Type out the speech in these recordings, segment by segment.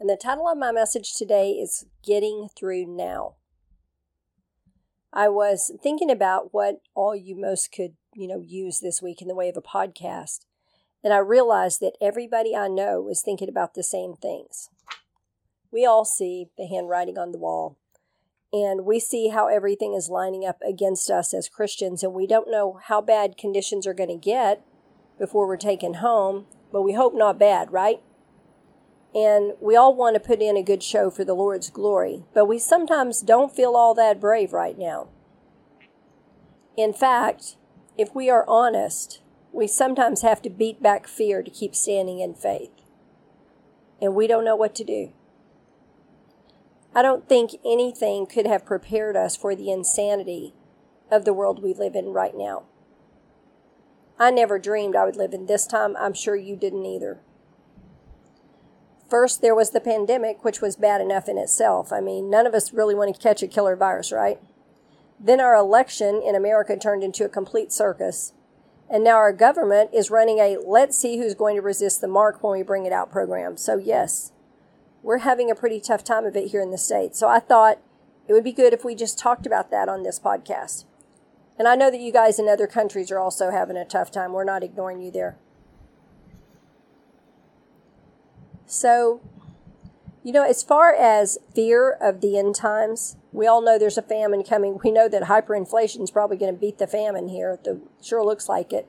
and the title of my message today is Getting Through Now. I was thinking about what all you most could, use this week in the way of a podcast, and I realized that everybody I know is thinking about the same things. We all see the handwriting on the wall, and we see how everything is lining up against us as Christians, and we don't know how bad conditions are going to get before we're taken home, but we hope not bad, right? And we all want to put in a good show for the Lord's glory, but we sometimes don't feel all that brave right now. In fact, if we are honest, we sometimes have to beat back fear to keep standing in faith, and we don't know what to do. I don't think anything could have prepared us for the insanity of the world we live in right now. I never dreamed I would live in this time. I'm sure you didn't either. First, there was the pandemic, which was bad enough in itself. I mean, none of us really want to catch a killer virus, right? Then our election in America turned into a complete circus. And now our government is running a let's see who's going to resist the mark when we bring it out program. So yes, we're having a pretty tough time of it here in the States. So I thought it would be good if we just talked about that on this podcast. And I know that you guys in other countries are also having a tough time. We're not ignoring you there. So, as far as fear of the end times, we all know there's a famine coming. We know that hyperinflation is probably going to beat the famine here. It sure looks like it.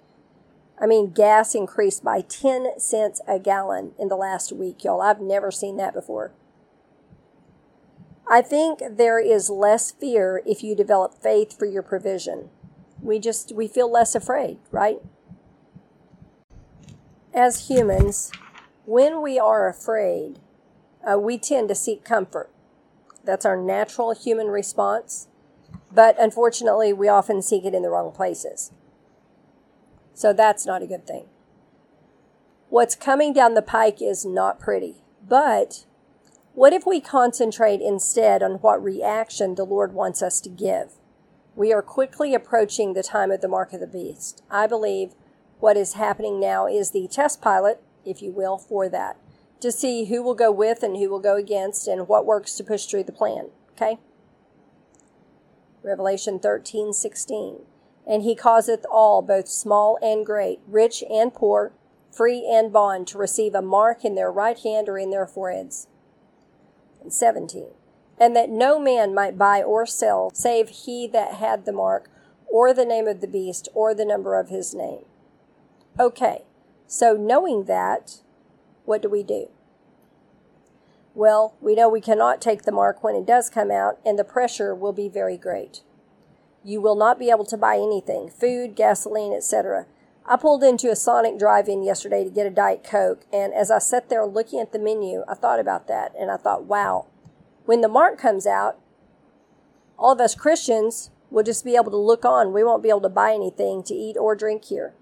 I mean, gas increased by 10 cents a gallon in the last week, y'all. I've never seen that before. I think there is less fear if you develop faith for your provision. We feel less afraid, right? As humans, when we are afraid, we tend to seek comfort. That's our natural human response. But unfortunately, we often seek it in the wrong places. So that's not a good thing. What's coming down the pike is not pretty. But what if we concentrate instead on what reaction the Lord wants us to give? We are quickly approaching the time of the mark of the beast. I believe what is happening now is the test pilot, if you will, for that, to see who will go with and who will go against and what works to push through the plan. Okay? Revelation 13:16. And he causeth all, both small and great, rich and poor, free and bond, to receive a mark in their right hand or in their foreheads. And 17. And that no man might buy or sell, save he that had the mark, or the name of the beast, or the number of his name. Okay, so knowing that, what do we do? Well, we know we cannot take the mark when it does come out, and the pressure will be very great. You will not be able to buy anything, food, gasoline, etc. I pulled into a Sonic drive-in yesterday to get a Diet Coke, and as I sat there looking at the menu, I thought about that, and I thought, wow, when the mark comes out, all of us Christians will just be able to look on. We won't be able to buy anything to eat or drink here.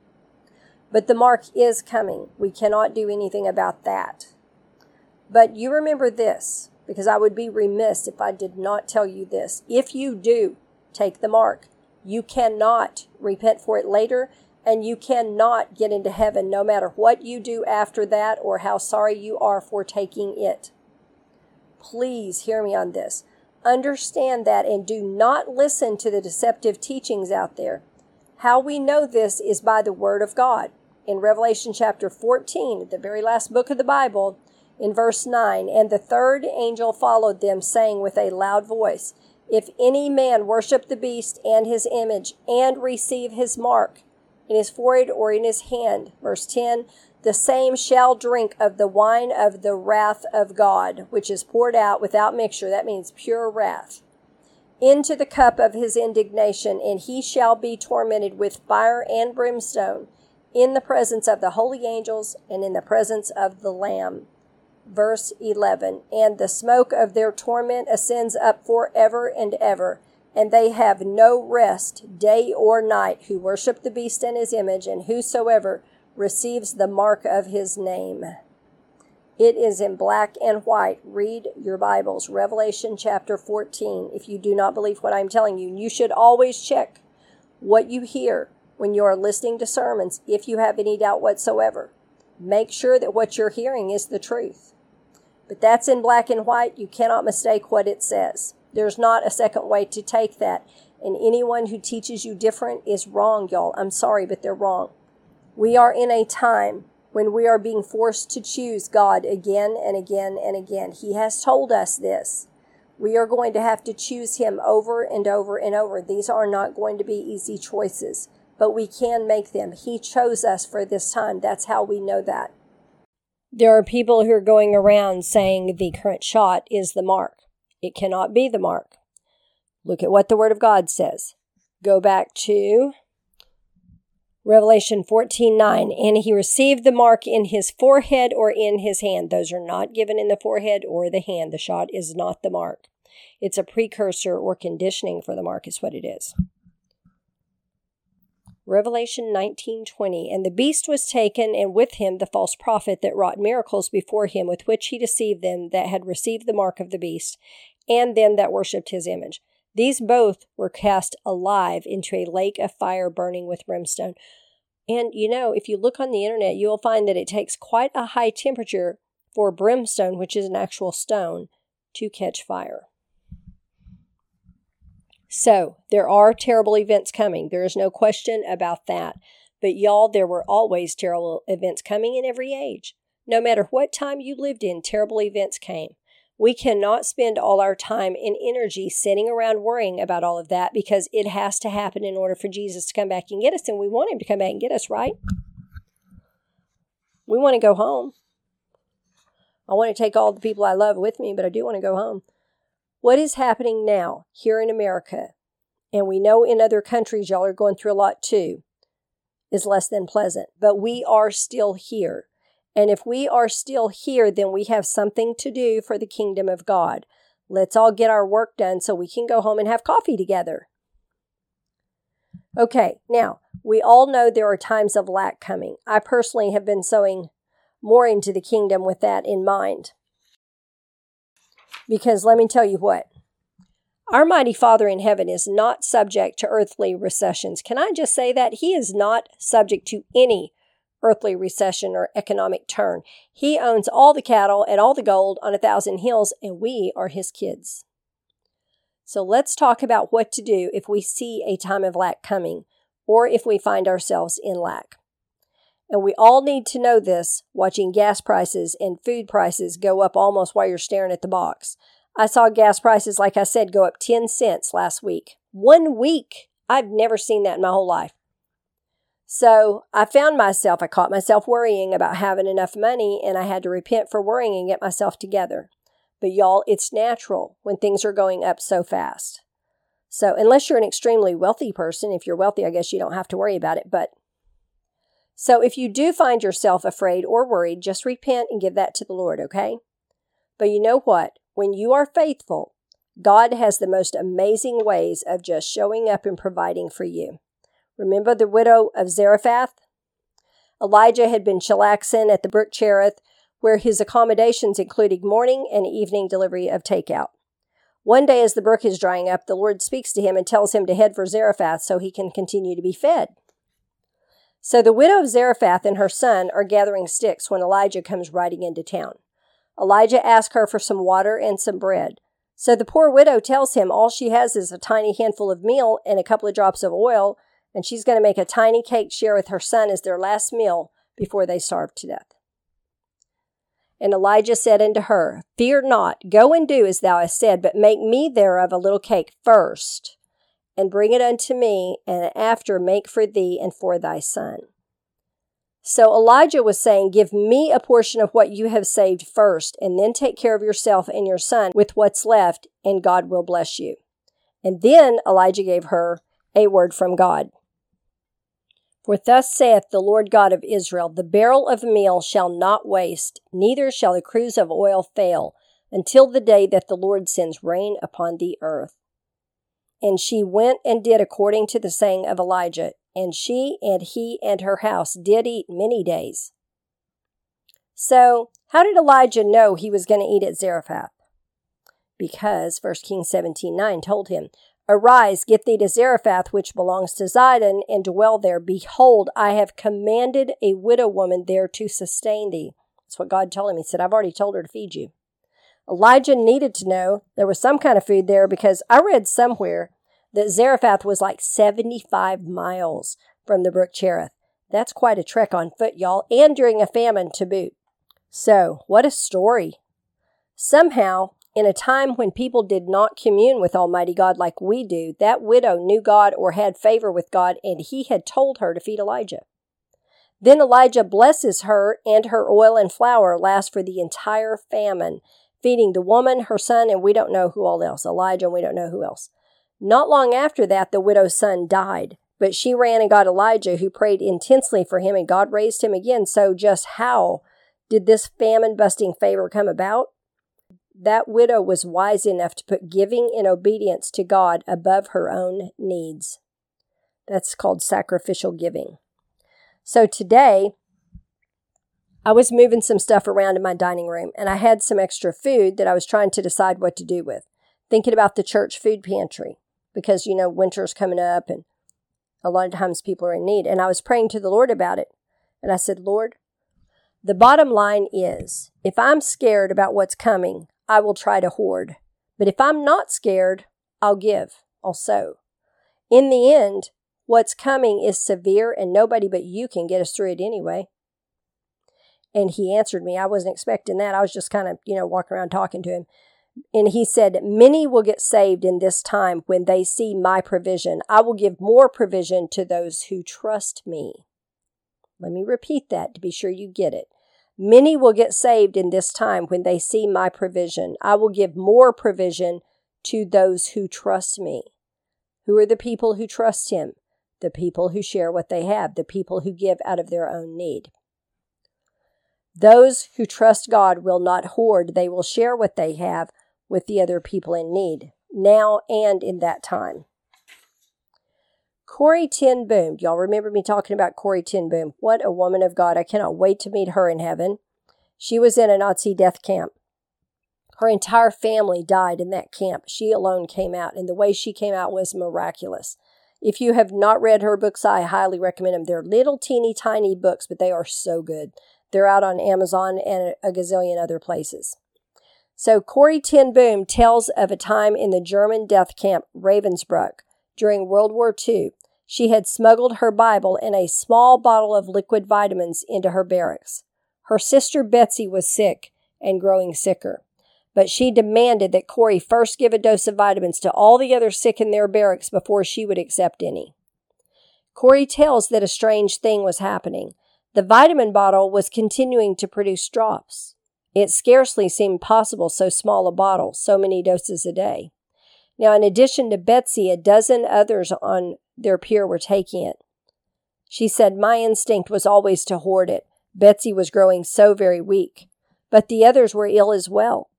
But the mark is coming. We cannot do anything about that. But you remember this, because I would be remiss if I did not tell you this. If you do take the mark, you cannot repent for it later, and you cannot get into heaven no matter what you do after that or how sorry you are for taking it. Please hear me on this. Understand that and do not listen to the deceptive teachings out there. How we know this is by the Word of God. In Revelation chapter 14, the very last book of the Bible, in verse 9, and the third angel followed them, saying with a loud voice, if any man worship the beast and his image and receive his mark in his forehead or in his hand, verse 10, the same shall drink of the wine of the wrath of God, which is poured out without mixture, that means pure wrath, into the cup of his indignation, and he shall be tormented with fire and brimstone in the presence of the holy angels and in the presence of the Lamb. verse 11, and the smoke of their torment ascends up forever and ever, and they have no rest day or night who worship the beast and his image, and whosoever receives the mark of his name. It is in black and white. Read your Bibles, Revelation chapter 14. If you do not believe what I'm telling you, you should always check what you hear when you are listening to sermons, if you have any doubt whatsoever. Make sure that what you're hearing is the truth. But that's in black and white. You cannot mistake what it says. There's not a second way to take that. And anyone who teaches you different is wrong, y'all. I'm sorry, but they're wrong. We are in a time when we are being forced to choose God again and again and again. He has told us this. We are going to have to choose Him over and over and over. These are not going to be easy choices, but we can make them. He chose us for this time. That's how we know that. There are people who are going around saying the current shot is the mark. It cannot be the mark. Look at what the Word of God says. Go back to Revelation 14:9, and he received the mark in his forehead or in his hand. Those are not given in the forehead or the hand. The shot is not the mark. It's a precursor or conditioning for the mark is what it is. Revelation 19:20, and the beast was taken, and with him the false prophet that wrought miracles before him, with which he deceived them that had received the mark of the beast, and them that worshipped his image. These both were cast alive into a lake of fire burning with brimstone. And, you know, if you look on the internet, you will find that it takes quite a high temperature for brimstone, which is an actual stone, to catch fire. So, there are terrible events coming. There is no question about that. But, y'all, there were always terrible events coming in every age. No matter what time you lived in, terrible events came. We cannot spend all our time and energy sitting around worrying about all of that because it has to happen in order for Jesus to come back and get us. And we want Him to come back and get us, right? We want to go home. I want to take all the people I love with me, but I do want to go home. What is happening now here in America, and we know in other countries y'all are going through a lot too, is less than pleasant. But we are still here. And if we are still here, then we have something to do for the kingdom of God. Let's all get our work done so we can go home and have coffee together. Okay, now, we all know there are times of lack coming. I personally have been sowing more into the kingdom with that in mind. Because let me tell you what, our mighty Father in heaven is not subject to earthly recessions. Can I just say that? He is not subject to any earthly recession or economic turn. He owns all the cattle and all the gold on 1,000 hills, and we are his kids. So let's talk about what to do if we see a time of lack coming, or if we find ourselves in lack. And we all need to know this, watching gas prices and food prices go up almost while you're staring at the box. I saw gas prices, like I said, go up 10 cents last week. 1 week! I've never seen that in my whole life. So I caught myself worrying about having enough money, and I had to repent for worrying and get myself together. But y'all, it's natural when things are going up so fast. So unless you're an extremely wealthy person, if you're wealthy, I guess you don't have to worry about it. But so if you do find yourself afraid or worried, just repent and give that to the Lord, okay? But you know what? When you are faithful, God has the most amazing ways of just showing up and providing for you. Remember the widow of Zarephath? Elijah had been chillaxing at the brook Cherith, where his accommodations included morning and evening delivery of takeout. One day as the brook is drying up, the Lord speaks to him and tells him to head for Zarephath so he can continue to be fed. So the widow of Zarephath and her son are gathering sticks when Elijah comes riding into town. Elijah asks her for some water and some bread. So the poor widow tells him all she has is a tiny handful of meal and a couple of drops of oil, and she's going to make a tiny cake share with her son as their last meal before they starve to death. And Elijah said unto her, "Fear not, go and do as thou hast said, but make me thereof a little cake first, and bring it unto me, and after make for thee and for thy son." So Elijah was saying, "Give me a portion of what you have saved first, and then take care of yourself and your son with what's left, and God will bless you." And then Elijah gave her a word from God. For thus saith the Lord God of Israel, the barrel of meal shall not waste, neither shall the cruse of oil fail, until the day that the Lord sends rain upon the earth. And she went and did according to the saying of Elijah, and she and he and her house did eat many days. So, how did Elijah know he was going to eat at Zarephath? Because 1 Kings 17:9 told him, Arise, get thee to Zarephath, which belongs to Zidon, and dwell there. Behold, I have commanded a widow woman there to sustain thee. That's what God told him. He said, I've already told her to feed you. Elijah needed to know there was some kind of food there, because I read somewhere that Zarephath was like 75 miles from the brook Cherith. That's quite a trek on foot, y'all, and during a famine to boot. So, what a story. Somehow, in a time when people did not commune with Almighty God like we do, that widow knew God or had favor with God, and he had told her to feed Elijah. Then Elijah blesses her, and her oil and flour last for the entire famine, feeding the woman, her son, and we don't know who all else. Elijah, and we don't know who else. Not long after that, the widow's son died, but she ran and got Elijah, who prayed intensely for him, and God raised him again. So just how did this famine-busting favor come about? That widow was wise enough to put giving and obedience to God above her own needs. That's called sacrificial giving. So today, I was moving some stuff around in my dining room, and I had some extra food that I was trying to decide what to do with. Thinking about the church food pantry, because, you know, winter's coming up, and a lot of times people are in need. And I was praying to the Lord about it, and I said, Lord, the bottom line is, if I'm scared about what's coming, I will try to hoard. But if I'm not scared, I'll give, I'll sow. In the end, what's coming is severe, and nobody but you can get us through it anyway. And he answered me. I wasn't expecting that. I was just kind of, walking around talking to him. And he said, Many will get saved in this time when they see my provision. I will give more provision to those who trust me. Let me repeat that to be sure you get it. Many will get saved in this time when they see my provision. I will give more provision to those who trust me. Who are the people who trust him? The people who share what they have. The people who give out of their own need. Those who trust God will not hoard. They will share what they have with the other people in need, now and in that time. Corrie ten Boom. Y'all remember me talking about Corrie ten Boom. What a woman of God. I cannot wait to meet her in heaven. She was in a Nazi death camp. Her entire family died in that camp. She alone came out, and the way she came out was miraculous. If you have not read her books, I highly recommend them. They're little teeny tiny books, but they are so good. They're out on Amazon and a gazillion other places. So Corrie ten Boom tells of a time in the German death camp, Ravensbruck, during World War II. She had smuggled her Bible and a small bottle of liquid vitamins into her barracks. Her sister Betsy was sick and growing sicker, but she demanded that Corrie first give a dose of vitamins to all the others sick in their barracks before she would accept any. Corrie tells that a strange thing was happening. The vitamin bottle was continuing to produce drops. It scarcely seemed possible, so small a bottle, so many doses a day. Now, in addition to Betsy, a dozen others on their pier were taking it. She said, My instinct was always to hoard it. Betsy was growing so very weak. But the others were ill as well.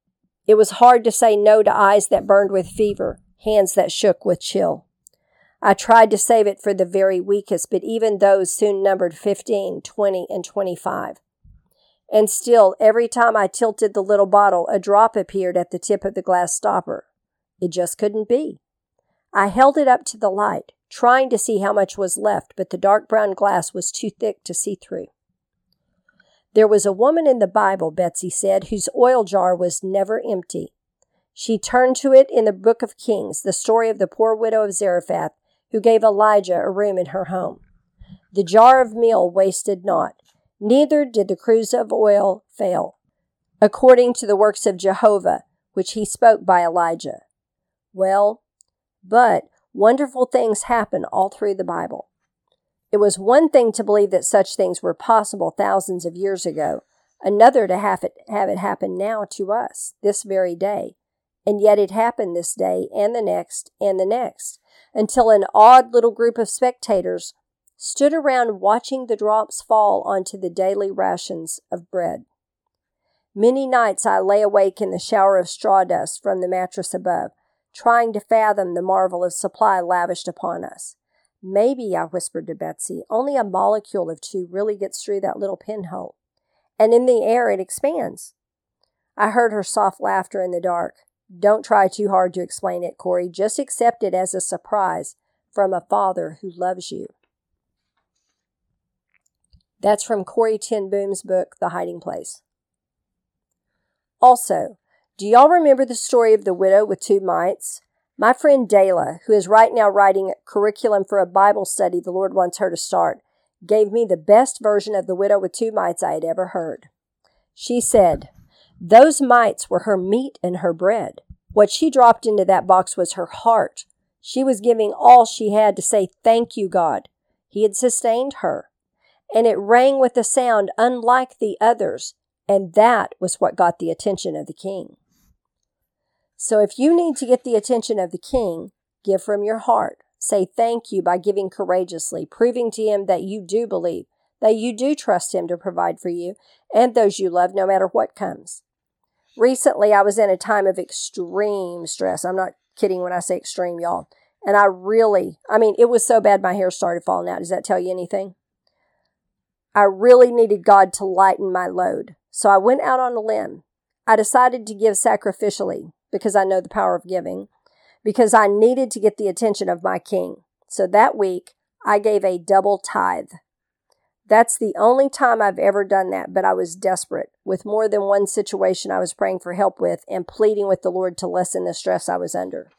It was hard to say no to eyes that burned with fever, hands that shook with chill. I tried to save it for the very weakest, but even those soon numbered 15, 20, and 25. And still, every time I tilted the little bottle, a drop appeared at the tip of the glass stopper. It just couldn't be. I held it up to the light, trying to see how much was left, but the dark brown glass was too thick to see through. There was a woman in the Bible, Betsy said, whose oil jar was never empty. She turned to it in the Book of Kings, the story of the poor widow of Zarephath, who gave Elijah a room in her home. The jar of meal wasted not, neither did the cruse of oil fail, according to the works of Jehovah, which he spoke by Elijah. Well, but wonderful things happen all through the Bible. It was one thing to believe that such things were possible thousands of years ago, another to have it happen now to us, this very day. And yet it happened this day and the next, until an odd little group of spectators stood around watching the drops fall onto the daily rations of bread. Many nights I lay awake in the shower of sawdust from the mattress above, trying to fathom the marvel of supply lavished upon us. Maybe, I whispered to Betsy, only a molecule of two really gets through that little pinhole, and in the air it expands. I heard her soft laughter in the dark. Don't try too hard to explain it, Corrie. Just accept it as a surprise from a father who loves you. That's from Corrie ten Boom's book, The Hiding Place. Also, do y'all remember the story of the widow with two mites? My friend Dayla, who is right now writing a curriculum for a Bible study the Lord wants her to start, gave me the best version of the widow with two mites I had ever heard. She said, those mites were her meat and her bread. What she dropped into that box was her heart. She was giving all she had to say, thank you, God. He had sustained her. And it rang with a sound unlike the others, and that was what got the attention of the king. So if you need to get the attention of the king, give from your heart. Say thank you by giving courageously, proving to him that you do believe, that you do trust him to provide for you and those you love no matter what comes. Recently, I was in a time of extreme stress. I'm not kidding when I say extreme, y'all. And it was so bad my hair started falling out. Does that tell you anything? I really needed God to lighten my load. So I went out on a limb. I decided to give sacrificially because I know the power of giving, because I needed to get the attention of my king. So that week, I gave a double tithe. That's the only time I've ever done that, but I was desperate with more than one situation I was praying for help with and pleading with the Lord to lessen the stress I was under.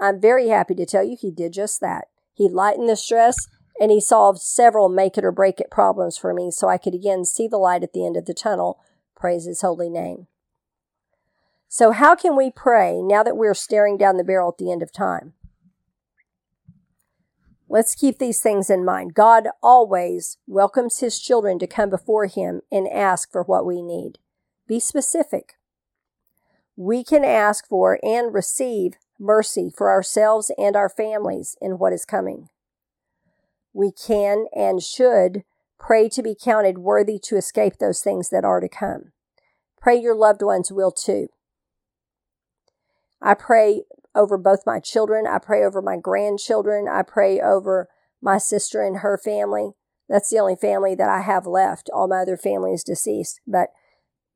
I'm very happy to tell you he did just that. He lightened the stress, and he solved several make-it-or-break-it problems for me so I could again see the light at the end of the tunnel. Praise his holy name. So how can we pray now that we're staring down the barrel at the end of time? Let's keep these things in mind. God always welcomes his children to come before him and ask for what we need. Be specific. We can ask for and receive mercy for ourselves and our families in what is coming. We can and should pray to be counted worthy to escape those things that are to come. Pray your loved ones will too. I pray over both my children. I pray over my grandchildren. I pray over my sister and her family. That's the only family that I have left. All my other family is deceased, but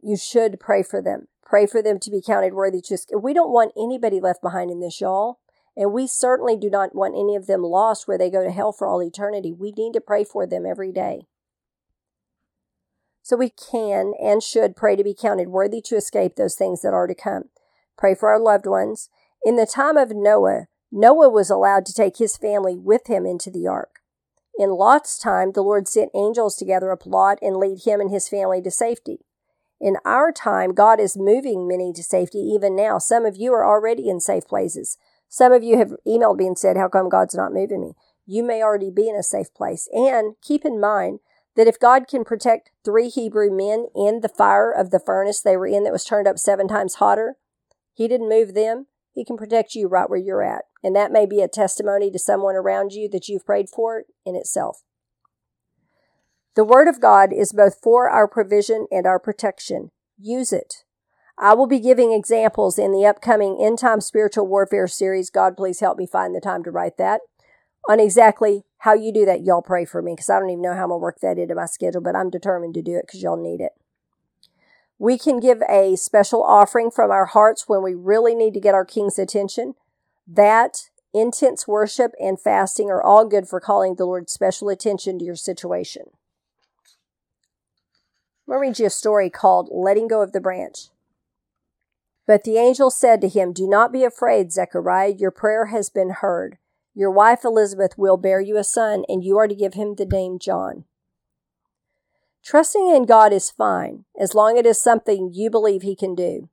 you should pray for them. Pray for them to be counted worthy to escape. We don't want anybody left behind in this, y'all. And we certainly do not want any of them lost where they go to hell for all eternity. We need to pray for them every day. So we can and should pray to be counted worthy to escape those things that are to come. Pray for our loved ones. In the time of Noah, Noah was allowed to take his family with him into the ark. In Lot's time, the Lord sent angels to gather up Lot and lead him and his family to safety. In our time, God is moving many to safety even now. Some of you are already in safe places. Some of you have emailed me and said, how come God's not moving me? You may already be in a safe place. And keep in mind that if God can protect 3 Hebrew men in the fire of the furnace they were in that was turned up 7 times hotter, he didn't move them. He can protect you right where you're at. And that may be a testimony to someone around you that you've prayed for in itself. The Word of God is both for our provision and our protection. Use it. I will be giving examples in the upcoming End Time Spiritual Warfare series. God, please help me find the time to write that. On exactly how you do that, y'all pray for me because I don't even know how I'm going to work that into my schedule, but I'm determined to do it because y'all need it. We can give a special offering from our hearts when we really need to get our king's attention. That, intense worship, and fasting are all good for calling the Lord special attention to your situation. I'm going to read you a story called Letting Go of the Branch. But the angel said to him, do not be afraid, Zechariah, your prayer has been heard. Your wife Elizabeth will bear you a son, and you are to give him the name John. Trusting in God is fine, as long as it is something you believe he can do.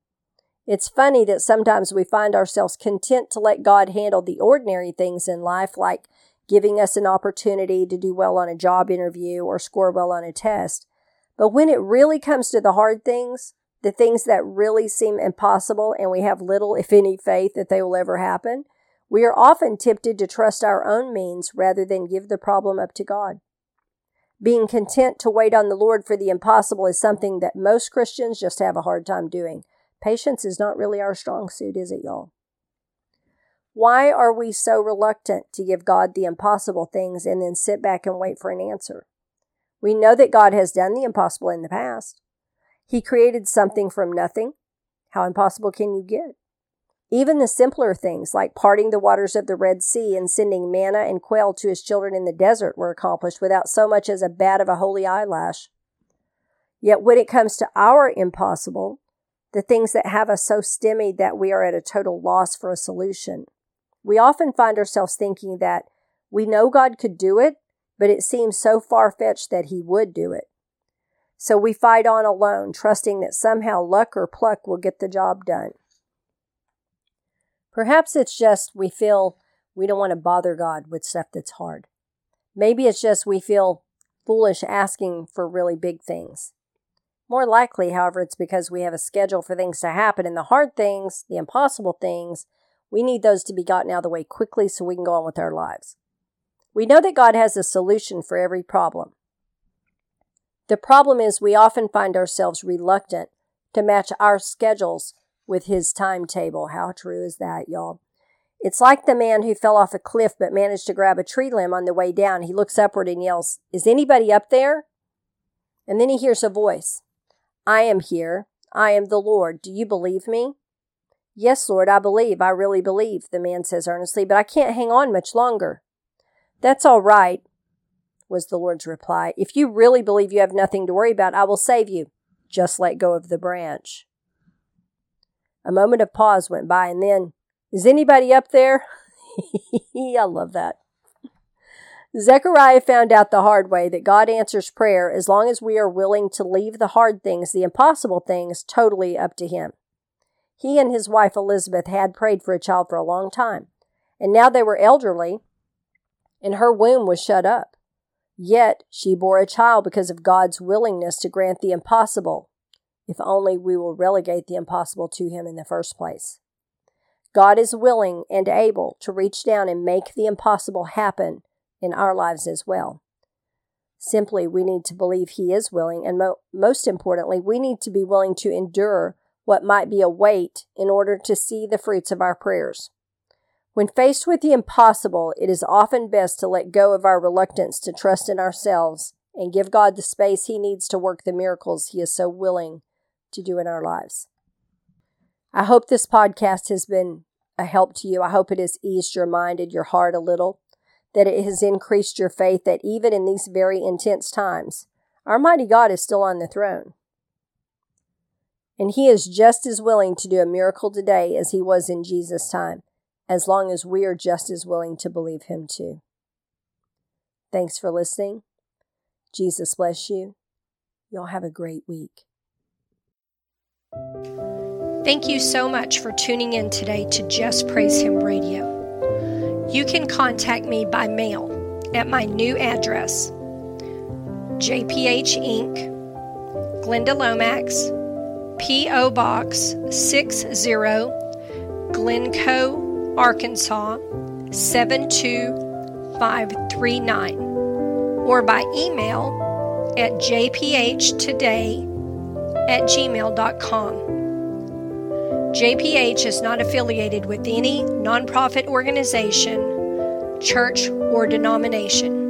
It's funny that sometimes we find ourselves content to let God handle the ordinary things in life, like giving us an opportunity to do well on a job interview or score well on a test. But when it really comes to the hard things, the things that really seem impossible and we have little, if any, faith that they will ever happen, We are often tempted to trust our own means rather than give the problem up to God. Being content to wait on the Lord for the impossible is something that most Christians just have a hard time doing. Patience is not really our strong suit, is it, y'all? Why are we so reluctant to give God the impossible things and then sit back and wait for an answer? We know that God has done the impossible in the past. He created something from nothing. How impossible can you get? Even the simpler things like parting the waters of the Red Sea and sending manna and quail to his children in the desert were accomplished without so much as a bat of a holy eyelash. Yet when it comes to our impossible, the things that have us so stymied that we are at a total loss for a solution, we often find ourselves thinking that we know God could do it, but it seems so far-fetched that he would do it. So we fight on alone, trusting that somehow luck or pluck will get the job done. Perhaps it's just we feel we don't want to bother God with stuff that's hard. Maybe it's just we feel foolish asking for really big things. More likely, however, it's because we have a schedule for things to happen, and the hard things, the impossible things, we need those to be gotten out of the way quickly so we can go on with our lives. We know that God has a solution for every problem. The problem is we often find ourselves reluctant to match our schedules with his timetable. How true is that, y'all? It's like the man who fell off a cliff but managed to grab a tree limb on the way down. He looks upward and yells, "Is anybody up there?" And then he hears a voice. "I am here. I am the Lord. Do you believe me?" "Yes, Lord, I believe. I really believe," the man says earnestly, "but I can't hang on much longer." "That's all right," was the Lord's reply. "If you really believe you have nothing to worry about, I will save you. Just let go of the branch." A moment of pause went by, and then, "Is anybody up there?" I love that. Zechariah found out the hard way that God answers prayer as long as we are willing to leave the hard things, the impossible things, totally up to him. He and his wife Elizabeth had prayed for a child for a long time, and now they were elderly, and her womb was shut up. Yet she bore a child because of God's willingness to grant the impossible, if only we will relegate the impossible to him in the first place. God is willing and able to reach down and make the impossible happen in our lives as well. Simply, we need to believe he is willing, and most importantly, we need to be willing to endure what might be a wait in order to see the fruits of our prayers. When faced with the impossible, it is often best to let go of our reluctance to trust in ourselves and give God the space he needs to work the miracles he is so willing to do in our lives. I hope this podcast has been a help to you. I hope it has eased your mind and your heart a little, that it has increased your faith that even in these very intense times, our mighty God is still on the throne. And he is just as willing to do a miracle today as he was in Jesus' time, as long as we are just as willing to believe him too. Thanks for listening. Jesus bless you. Y'all have a great week. Thank you so much for tuning in today to Just Praise Him Radio. You can contact me by mail at my new address, JPH Inc., Glenda Lomax, P.O. Box 60, Glencoe, Arkansas 72539, or by email at jphtoday@gmail.com. JPH is not affiliated with any nonprofit organization, church, or denomination.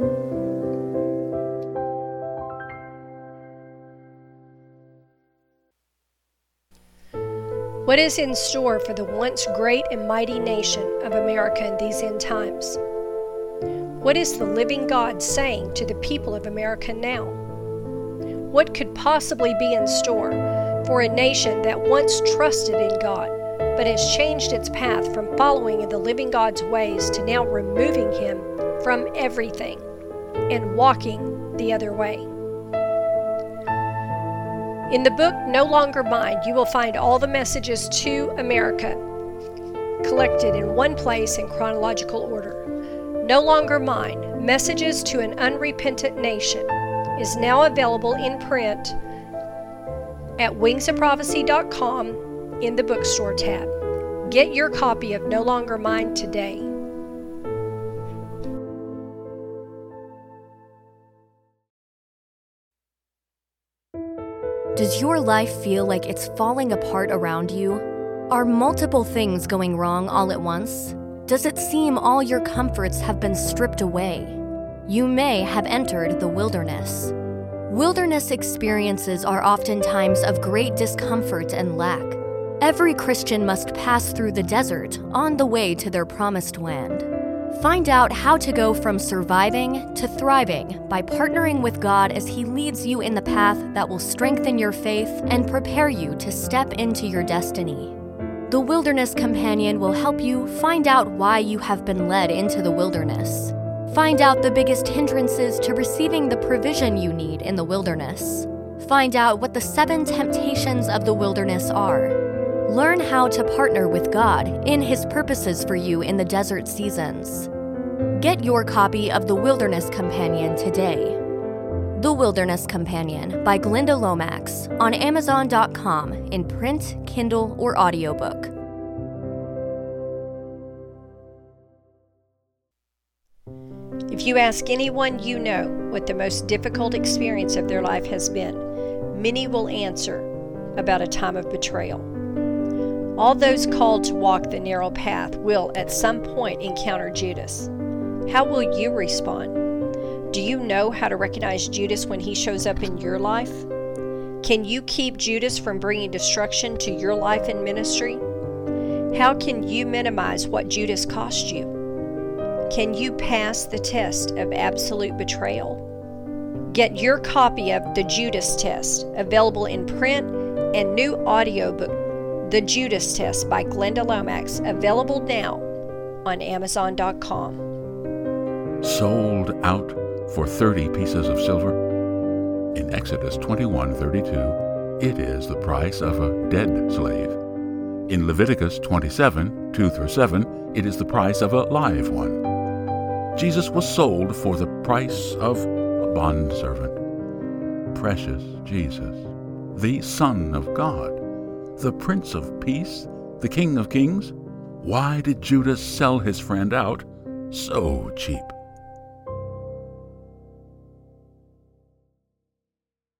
What is in store for the once great and mighty nation of America in these end times? What is the living God saying to the people of America now? What could possibly be in store for a nation that once trusted in God, but has changed its path from following in the living God's ways to now removing Him from everything and walking the other way? In the book, No Longer Mine, you will find all the messages to America collected in one place in chronological order. No Longer Mine, Messages to an Unrepentant Nation, is now available in print at WingsOfProphecy.com in the bookstore tab. Get your copy of No Longer Mine today. Does your life feel like it's falling apart around you? Are multiple things going wrong all at once? Does it seem all your comforts have been stripped away? You may have entered the wilderness. Wilderness experiences are often times of great discomfort and lack. Every Christian must pass through the desert on the way to their promised land. Find out how to go from surviving to thriving by partnering with God as He leads you in the path that will strengthen your faith and prepare you to step into your destiny. The Wilderness Companion will help you find out why you have been led into the wilderness. Find out the biggest hindrances to receiving the provision you need in the wilderness. Find out what the 7 temptations of the wilderness are. Learn how to partner with God in His purposes for you in the desert seasons. Get your copy of The Wilderness Companion today. The Wilderness Companion by Glenda Lomax on Amazon.com in print, Kindle, or audiobook. If you ask anyone you know what the most difficult experience of their life has been, many will answer about a time of betrayal. All those called to walk the narrow path will at some point encounter Judas. How will you respond? Do you know how to recognize Judas when he shows up in your life? Can you keep Judas from bringing destruction to your life and ministry? How can you minimize what Judas cost you? Can you pass the test of absolute betrayal? Get your copy of The Judas Test, available in print and new audiobook, The Judas Test by Glenda Lomax, available now on Amazon.com. Sold out for 30 pieces of silver? In Exodus 21:32, it is the price of a dead slave. In Leviticus 27:2-7, it is the price of a live one. Jesus was sold for the price of a bondservant. Precious Jesus, the Son of God, the Prince of Peace, the King of Kings. Why did Judas sell his friend out so cheap?